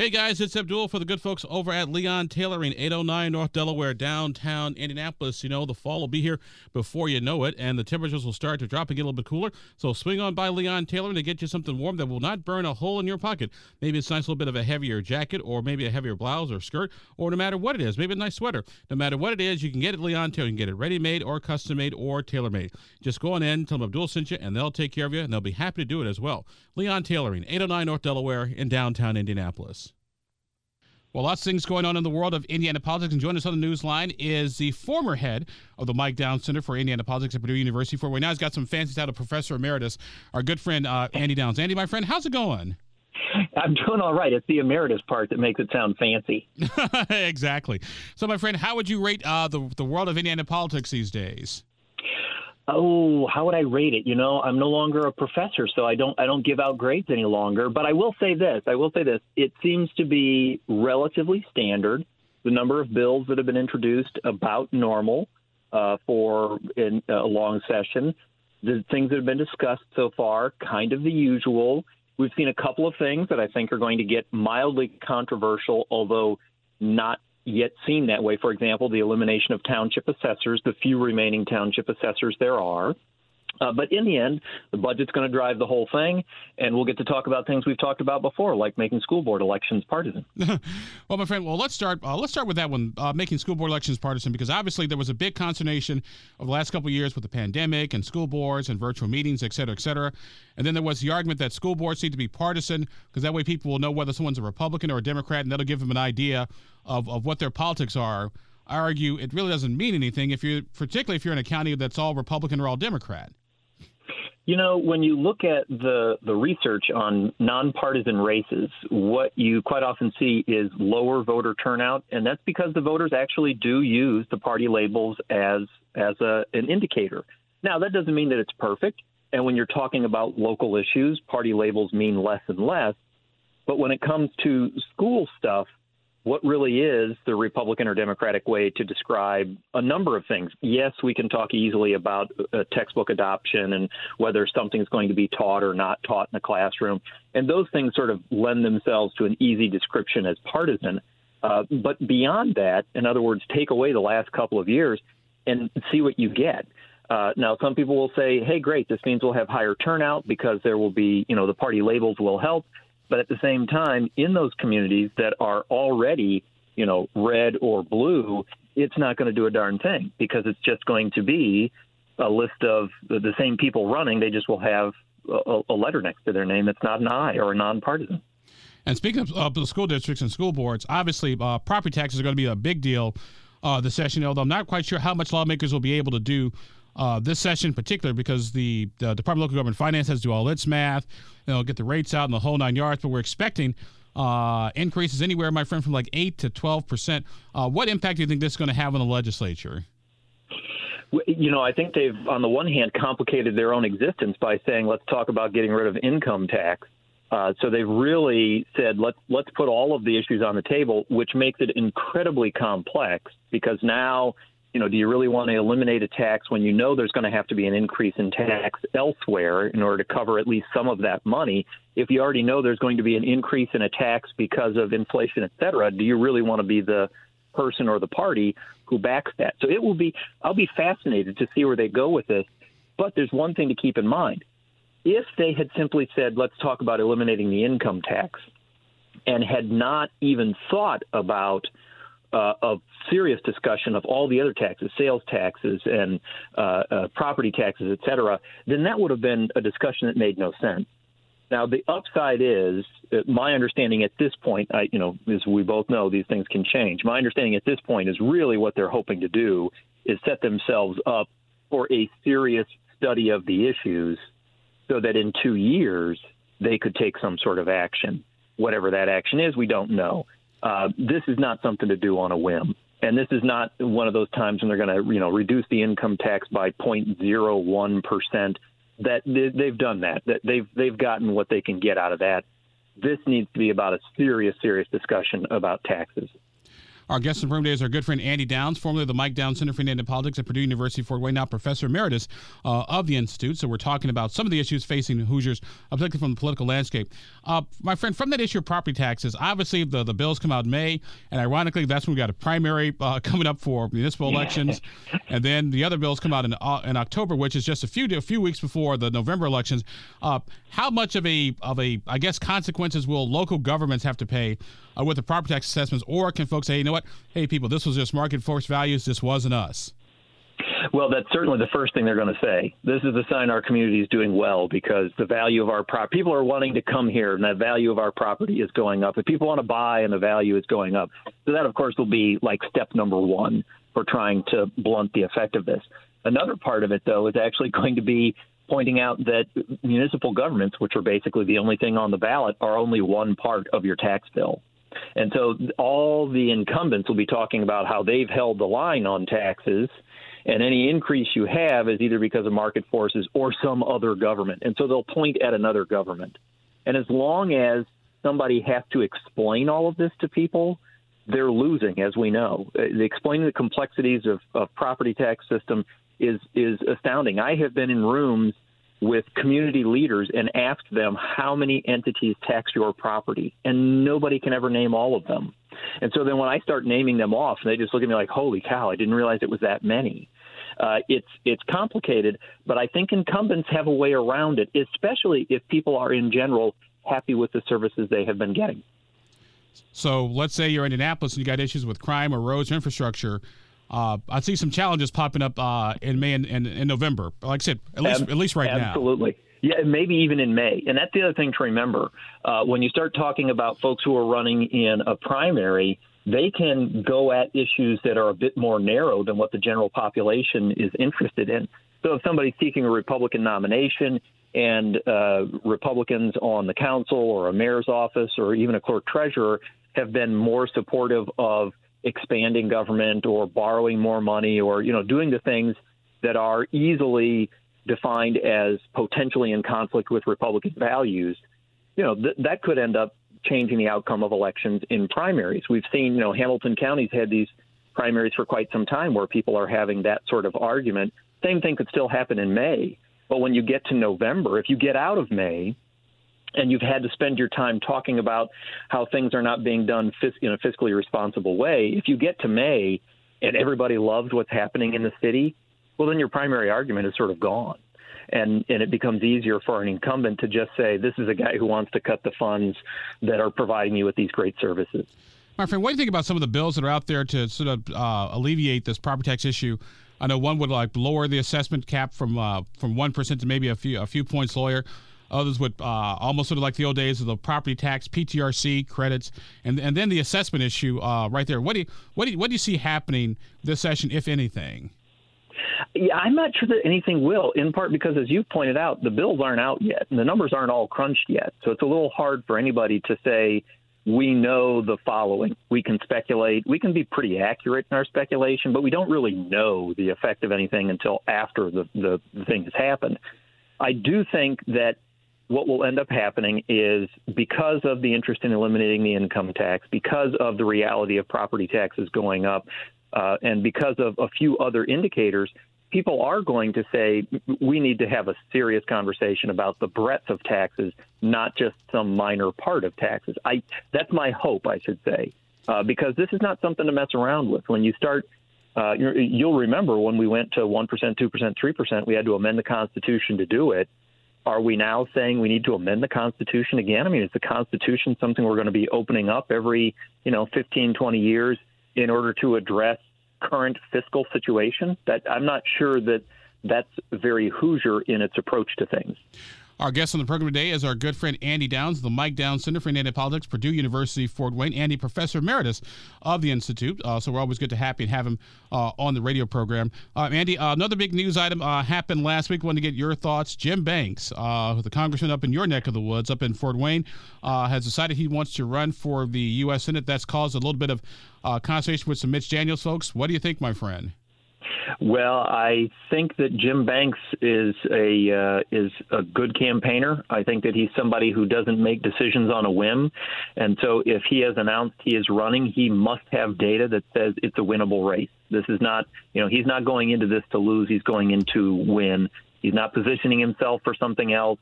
Hey guys, it's Abdul for the good folks over at Leon Tailoring, 809 North Delaware, downtown Indianapolis. You know, the fall will be here before you know it, and the temperatures will start to drop and get a little bit cooler. So swing on by Leon Tailoring to get you something warm that will not burn a hole in your pocket. Maybe it's a nice little bit of a heavier jacket, or maybe a heavier blouse or skirt, or no matter what it is, maybe a nice sweater. No matter what it is, you can get it at Leon Tailoring. You can get it ready-made or custom-made or tailor-made. Just go on in, tell them Abdul sent you, and they'll take care of you, and they'll be happy to do it as well. Leon Tailoring, 809 North Delaware in downtown Indianapolis. Well, lots of things going on in the world of Indiana politics, and joining us on the newsline is the former head of the Mike Downs Center for Indiana Politics at Purdue University Ft. Wayne. Now he's got some fancy title, Professor Emeritus, our good friend Andy Downs. Andy, my friend, how's it going? I'm doing all right. It's the emeritus part that makes it sound fancy. Exactly. So, my friend, how would you rate the world of Indiana politics these days? Oh, how would I rate it? You know, I'm no longer a professor, so I don't give out grades any longer. But I will say this. It seems to be relatively standard. The number of bills that have been introduced about normal for a long session. The things that have been discussed so far, kind of the usual. We've seen a couple of things that I think are going to get mildly controversial, although not yet seen that way. For example, the elimination of township assessors, the few remaining township assessors there are. But in the end, the budget's going to drive the whole thing, and we'll get to talk about things we've talked about before, like making school board elections partisan. Well, my friend, let's start with that one, making school board elections partisan, because obviously there was a big consternation over the last couple of years with the pandemic and school boards and virtual meetings, et cetera, et cetera. And then there was the argument that school boards need to be partisan because that way people will know whether someone's a Republican or a Democrat, and that'll give them an idea of what their politics are. I argue it really doesn't mean anything, particularly if you're in a county that's all Republican or all Democrat. You know, when you look at the research on nonpartisan races, what you quite often see is lower voter turnout, and that's because the voters actually do use the party labels as an indicator. Now, that doesn't mean that it's perfect, and when you're talking about local issues, party labels mean less and less. But when it comes to school stuff, what really is the Republican or Democratic way to describe a number of things? Yes, we can talk easily about textbook adoption and whether something's going to be taught or not taught in the classroom. And those things sort of lend themselves to an easy description as partisan. But beyond that, in other words, take away the last couple of years and see what you get. Now, some people will say, hey, great, this means we'll have higher turnout because there will be, you know, the party labels will help. But at the same time, in those communities that are already, you know, red or blue, it's not going to do a darn thing because it's just going to be a list of the same people running. They just will have a letter next to their name that's not an I or a nonpartisan. And speaking of the school districts and school boards, obviously property taxes are going to be a big deal this session, although I'm not quite sure how much lawmakers will be able to do this session in particular, because the Department of Local Government Finance has to do all its math, and they'll get the rates out and the whole nine yards. But we're expecting increases anywhere, my friend, from like 8 to 12%. What impact do you think this is going to have on the legislature? You know, I think they've, on the one hand, complicated their own existence by saying, let's talk about getting rid of income tax. So they've really said, let's put all of the issues on the table, which makes it incredibly complex because now – you know, do you really want to eliminate a tax when you know there's going to have to be an increase in tax elsewhere in order to cover at least some of that money? If you already know there's going to be an increase in a tax because of inflation, et cetera, do you really want to be the person or the party who backs that? So it will be – I'll be fascinated to see where they go with this. But there's one thing to keep in mind. If they had simply said, let's talk about eliminating the income tax and had not even thought about – a serious discussion of all the other taxes, sales taxes and property taxes, et cetera, then that would have been a discussion that made no sense. Now, the upside is, my understanding at this point, as we both know, these things can change. My understanding at this point is really what they're hoping to do is set themselves up for a serious study of the issues so that in 2 years they could take some sort of action. Whatever that action is, we don't know. This is not something to do on a whim, and this is not one of those times when they're going to, reduce the income tax by 0.01%. That they've done that. That they've gotten what they can get out of that. This needs to be about a serious discussion about taxes. Our guest in the room today is our good friend Andy Downs, formerly of the Mike Downs Center for Indiana Politics at Purdue University Ft. Wayne, now Professor Emeritus of the Institute. So we're talking about some of the issues facing Hoosiers, particularly from the political landscape. My friend, from that issue of property taxes, obviously the bills come out in May, and ironically, that's when we got a primary coming up for municipal elections, and then the other bills come out in October, which is just a few weeks before the November elections. How much of a I guess consequences will local governments have to pay with the property tax assessments, or can folks say, you know what, hey people, this was just market force values, this wasn't us? Well, that's certainly the first thing they're going to say. This is a sign our community is doing well, because the value of our property, people are wanting to come here, and the value of our property is going up. If people want to buy, and the value is going up. So that, of course, will be like step number one for trying to blunt the effect of this. Another part of it, though, is actually going to be pointing out that municipal governments, which are basically the only thing on the ballot, are only one part of your tax bill. And so all the incumbents will be talking about how they've held the line on taxes, and any increase you have is either because of market forces or some other government. And so they'll point at another government. And as long as somebody has to explain all of this to people, they're losing, as we know. Explaining the complexities of property tax system is astounding. I have been in rooms with community leaders and asked them, how many entities tax your property? And nobody can ever name all of them. And so then when I start naming them off, they just look at me like, holy cow, I didn't realize it was that many. It's complicated, but I think incumbents have a way around it, especially if people are in general happy with the services they have been getting. So let's say you're in Indianapolis and you got issues with crime or roads or infrastructure. I see some challenges popping up in May and November. Like I said, at least right now. Absolutely. Yeah, maybe even in May. And that's the other thing to remember. When you start talking about folks who are running in a primary, they can go at issues that are a bit more narrow than what the general population is interested in. So if somebody's seeking a Republican nomination and Republicans on the council or a mayor's office or even a clerk treasurer have been more supportive of expanding government or borrowing more money or, you know, doing the things that are easily defined as potentially in conflict with Republican values, you know, that could end up changing the outcome of elections in primaries. We've seen, you know, Hamilton County's had these primaries for quite some time where people are having that sort of argument. Same thing could still happen in May. But when you get to November, if you get out of May and you've had to spend your time talking about how things are not being done in a fiscally responsible way, if you get to May and everybody loved what's happening in the city, well, then your primary argument is sort of gone. And it becomes easier for an incumbent to just say, this is a guy who wants to cut the funds that are providing you with these great services. My friend, what do you think about some of the bills that are out there to sort of alleviate this property tax issue? I know one would like lower the assessment cap from 1% to maybe a few points lower. Others would almost sort of like the old days of the property tax, PTRC credits, and then the assessment issue right there. What do you see happening this session, if anything? Yeah, I'm not sure that anything will, in part because, as you pointed out, the bills aren't out yet, and the numbers aren't all crunched yet. So it's a little hard for anybody to say, we know the following. We can speculate. We can be pretty accurate in our speculation, but we don't really know the effect of anything until after the thing has happened. I do think that what will end up happening is, because of the interest in eliminating the income tax, because of the reality of property taxes going up, and because of a few other indicators, people are going to say, we need to have a serious conversation about the breadth of taxes, not just some minor part of taxes. That's my hope, I should say, because this is not something to mess around with. When you start, you'll remember when we went to 1%, 2%, 3%, we had to amend the Constitution to do it. Are we now saying we need to amend the Constitution again? I mean, is the Constitution something we're going to be opening up every, 15, 20 years in order to address current fiscal situation? That I'm not sure that that's very Hoosier in its approach to things. Our guest on the program today is our good friend Andy Downs, the Mike Downs Center for Indiana Politics, Purdue University Ft. Wayne. Andy, Professor Emeritus of the Institute, so we're always good to have him on the radio program. Andy, another big news item happened last week. I wanted to get your thoughts. Jim Banks, the congressman up in your neck of the woods, up in Ft. Wayne, has decided he wants to run for the U.S. Senate. That's caused a little bit of conversation with some Mitch Daniels folks. What do you think, my friend? Well, I think that Jim Banks is a good campaigner. I think that he's somebody who doesn't make decisions on a whim. And so if he has announced he is running, he must have data that says it's a winnable race. This is not, you know, he's not going into this to lose. He's going in to win. He's not positioning himself for something else.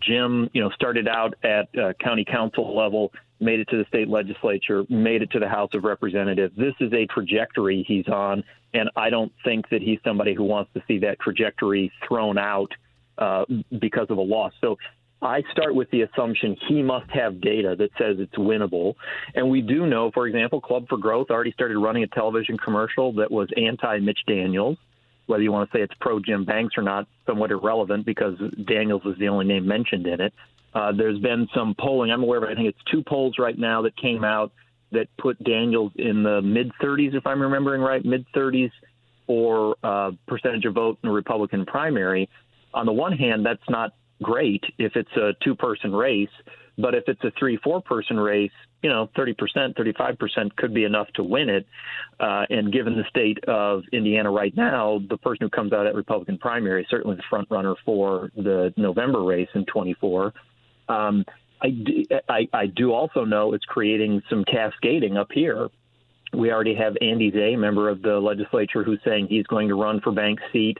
Jim, you know, started out at county council level, made it to the state legislature, made it to the House of Representatives. This is a trajectory he's on, and I don't think that he's somebody who wants to see that trajectory thrown out because of a loss. So I start with the assumption he must have data that says it's winnable. And we do know, for example, Club for Growth already started running a television commercial that was anti-Mitch Daniels. Whether you want to say it's pro-Jim Banks or not, somewhat irrelevant because Daniels was the only name mentioned in it. There's been some polling. I'm aware of it. I think it's 2 polls right now that came out that put Daniels in the mid-30s, if I'm remembering right, mid-30s for percentage of vote in the Republican primary. On the one hand, that's not great if it's a 2-person race, but if it's a 3-4-person race, you know, 30%, 35% could be enough to win it. And given the state of Indiana right now, the person who comes out at Republican primary is certainly the front runner for the November race in 24. I do also know it's creating some cascading up here. We already have Andy Zay, member of the legislature, who's saying he's going to run for Banks' seat.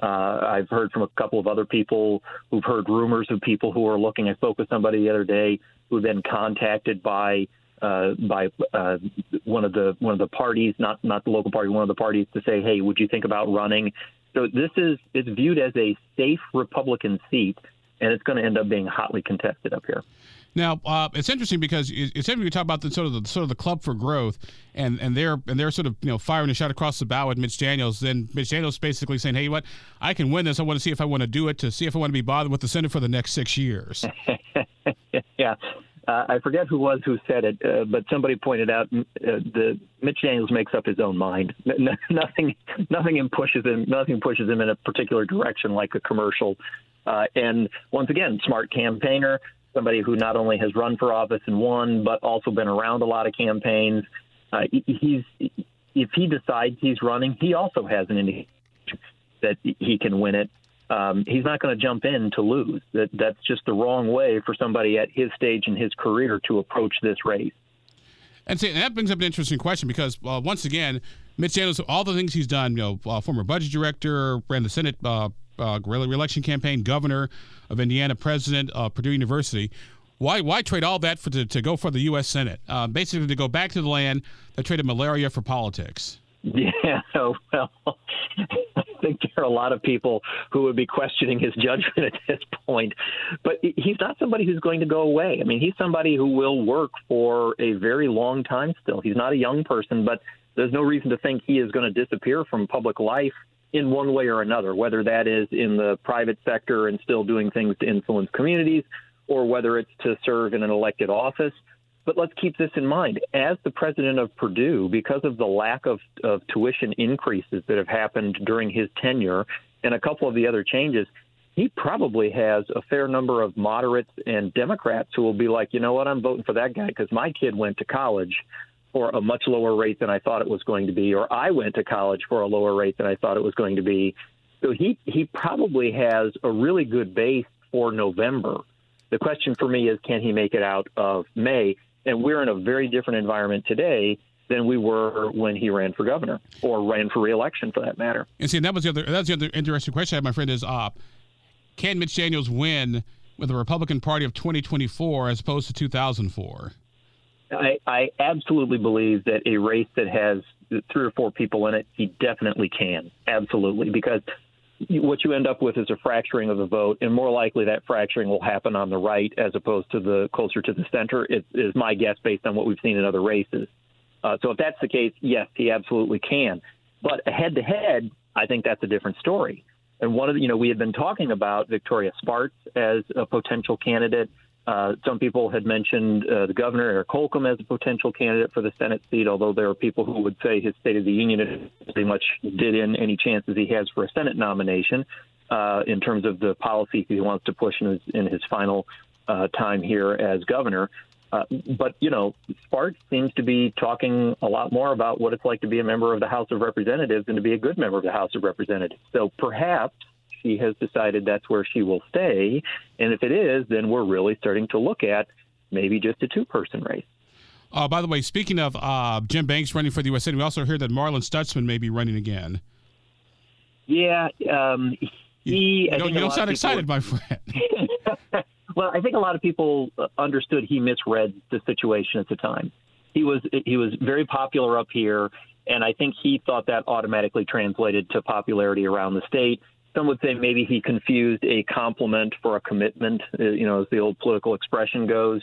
I've heard from a couple of other people who've heard rumors of people who are looking. I spoke with somebody the other day who had been contacted by one of the parties, not the local party, one of the parties to say, hey, would you think about running? So it's viewed as a safe Republican seat, and it's going to end up being hotly contested up here. Now it's interesting because it's interesting to talk about the Club for Growth and they're sort of, you know, firing a shot across the bow at Mitch Daniels. Then Mitch Daniels basically saying, "Hey, you know what? I can win this. I want to see if I want to do it. To see if I want to be bothered with the Senate for the next 6 years." Yeah, I forget who said it, but somebody pointed out the Mitch Daniels makes up his own mind. Nothing pushes him in a particular direction like a commercial. And once again, smart campaigner. Somebody who not only has run for office and won, but also been around a lot of campaigns. If he decides he's running, he also has an indication that he can win it. He's not going to jump in to lose. That's just the wrong way for somebody at his stage in his career to approach this race. And see, that brings up an interesting question because, once again, Mitch Daniels, all the things he's done, former budget director, ran the Senate re-election campaign, governor of Indiana, president of Purdue University. Why trade all that to go for the U.S. Senate? Basically, to go back to the land that traded malaria for politics. Yeah, well, I think there are a lot of people who would be questioning his judgment at this point. But he's not somebody who's going to go away. I mean, he's somebody who will work for a very long time still. He's not a young person, but there's no reason to think he is going to disappear from public life in one way or another, whether that is in the private sector and still doing things to influence communities, or whether it's to serve in an elected office. But let's keep this in mind. As the president of Purdue, because of the lack of tuition increases that have happened during his tenure and a couple of the other changes, he probably has a fair number of moderates and Democrats who will be like, you know what, I'm voting for that guy because my kid went to college for a much lower rate than I thought it was going to be, or I went to college for a lower rate than I thought it was going to be. So he probably has a really good base for November. The question for me is, can he make it out of May? And we're in a very different environment today than we were when he ran for governor or ran for re-election, for that matter. And see, that was the other interesting question I had, my friend, is can Mitch Daniels win with the Republican Party of 2024 as opposed to 2004? I absolutely believe that a race that has 3 or 4 people in it, he definitely can. Absolutely. Because what you end up with is a fracturing of the vote, and more likely that fracturing will happen on the right as opposed to the closer to the center, is my guess based on what we've seen in other races. So if that's the case, yes, he absolutely can. But head-to-head, I think that's a different story. And one of the, we had been talking about Victoria Spartz as a potential candidate. Some people had mentioned the governor, Eric Holcomb, as a potential candidate for the Senate seat, although there are people who would say his State of the Union is pretty much did in any chances he has for a Senate nomination in terms of the policy he wants to push in his final time here as governor. But, you know, Spartz seems to be talking a lot more about what it's like to be a member of the House of Representatives and to be a good member of the House of Representatives. So perhaps she has decided that's where she will stay. And if it is, then we're really starting to look at maybe just a two-person race. By the way, speaking of Jim Banks running for the U.S. Senate, we also heard that Marlin Stutzman may be running again. Yeah. You don't sound excited, my friend. Well, I think a lot of people understood he misread the situation at the time. He was very popular up here, and I think he thought that automatically translated to popularity around the state. Some would say maybe he confused a compliment for a commitment, you know, as the old political expression goes.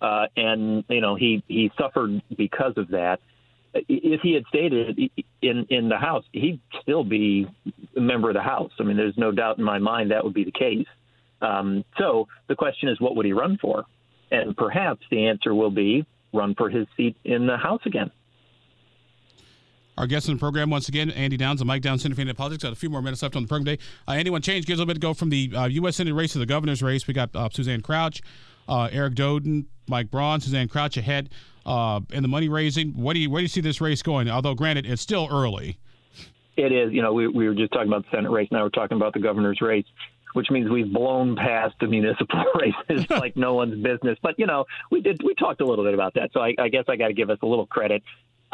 And, you know, he suffered because of that. If he had stayed in the House, he'd still be a member of the House. I mean, there's no doubt in my mind that would be the case. So the question is, what would he run for? And perhaps the answer will be run for his seat in the House again. Our guests on the program, once again, Andy Downs and Mike Downs Center for Indiana Politics. Got a few more minutes left on the program today. Andy, want to change gears a little bit, go from the U.S. Senate race to the governor's race. We got Suzanne Crouch, Eric Doden, Mike Braun, Suzanne Crouch ahead in the money raising. Where do you see this race going? Although, granted, it's still early. It is. You know, we were just talking about the Senate race. Now we're talking about the governor's race, which means we've blown past the municipal races like no one's business. But, you know, we talked a little bit about that. So I guess I got to give us a little credit.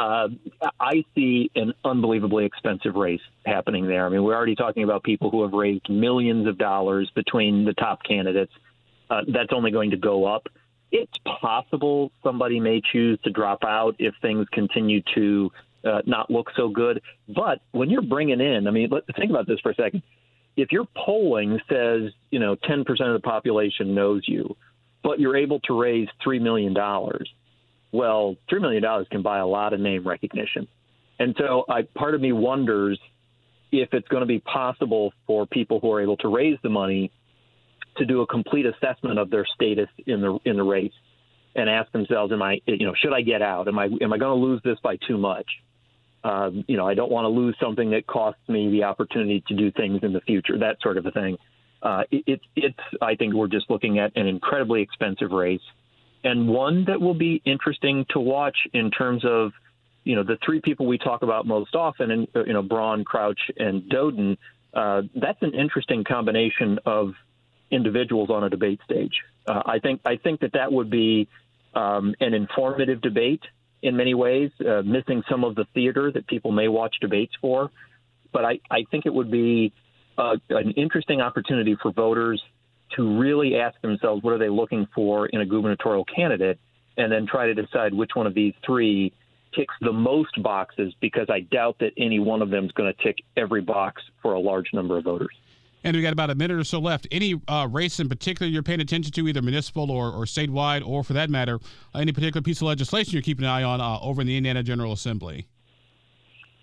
I see an unbelievably expensive race happening there. I mean, we're already talking about people who have raised millions of dollars between the top candidates. That's only going to go up. It's possible somebody may choose to drop out if things continue to not look so good. But when you're bringing in, I mean, think about this for a second. If your polling says, you know, 10% of the population knows you, but you're able to raise $3 million, well, $3 million can buy a lot of name recognition. And so part of me wonders if it's going to be possible for people who are able to raise the money to do a complete assessment of their status in the race and ask themselves, should I get out? Am I going to lose this by too much? I don't want to lose something that costs me the opportunity to do things in the future, that sort of a thing. I think we're just looking at an incredibly expensive race, and one that will be interesting to watch in terms of, you know, the three people we talk about most often, and, you know, Braun, Crouch, and Doden. That's an interesting combination of individuals on a debate stage. I think that would be an informative debate in many ways, missing some of the theater that people may watch debates for. But I think it would be an interesting opportunity for voters to really ask themselves, what are they looking for in a gubernatorial candidate, and then try to decide which one of these three ticks the most boxes, because I doubt that any one of them is going to tick every box for a large number of voters. And we got about a minute or so left. Any race in particular you're paying attention to, either municipal or statewide, or for that matter, any particular piece of legislation you're keeping an eye on over in the Indiana General Assembly?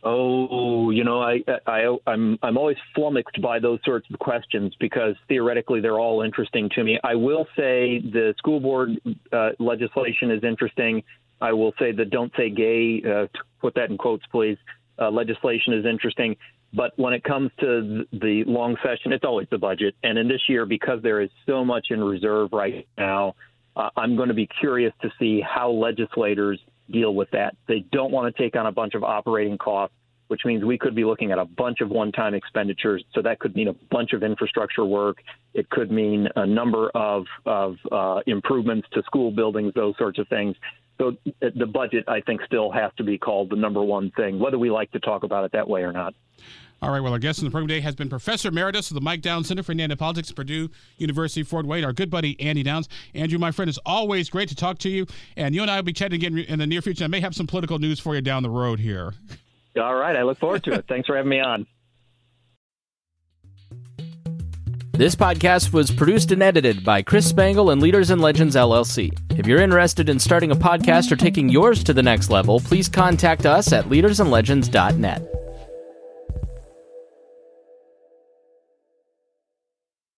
Oh, you know, I'm always flummoxed by those sorts of questions because theoretically they're all interesting to me. I will say the school board legislation is interesting. I will say the "Don't Say Gay," put that in quotes, please, legislation is interesting. But when it comes to the long session, it's always the budget. And in this year, because there is so much in reserve right now, I'm going to be curious to see how legislators deal with that. They don't want to take on a bunch of operating costs, which means we could be looking at a bunch of one-time expenditures. So that could mean a bunch of infrastructure work. It could mean a number of improvements to school buildings, those sorts of things. So the budget, I think, still has to be called the number one thing, whether we like to talk about it that way or not. All right. Well, our guest on the program today has been Professor Emeritus of the Mike Downs Center for Indiana Politics, Purdue University Ft. Wayne, our good buddy Andy Downs. Andrew, my friend, it's always great to talk to you, and you and I will be chatting again in the near future. I may have some political news for you down the road here. All right. I look forward to it. Thanks for having me on. This podcast was produced and edited by Chris Spangle and Leaders and Legends, LLC. If you're interested in starting a podcast or taking yours to the next level, please contact us at leadersandlegends.net.